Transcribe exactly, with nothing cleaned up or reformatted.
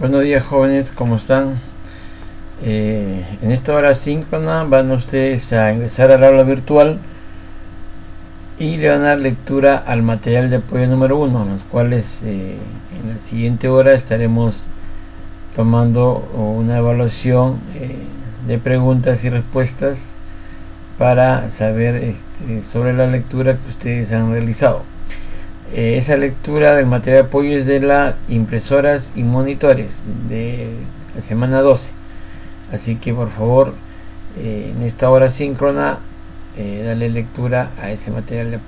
Buenos días, jóvenes, ¿cómo están? Eh, en esta hora síncrona van ustedes a ingresar al aula virtual y le van a dar lectura al material de apoyo número uno, los cuales eh, en la siguiente hora estaremos tomando una evaluación eh, de preguntas y respuestas para saber este, sobre la lectura que ustedes han realizado. Eh, esa lectura del material de apoyo es de las impresoras y monitores de la semana doce, así que por favor eh, en esta hora síncrona eh, dale lectura a ese material de apoyo.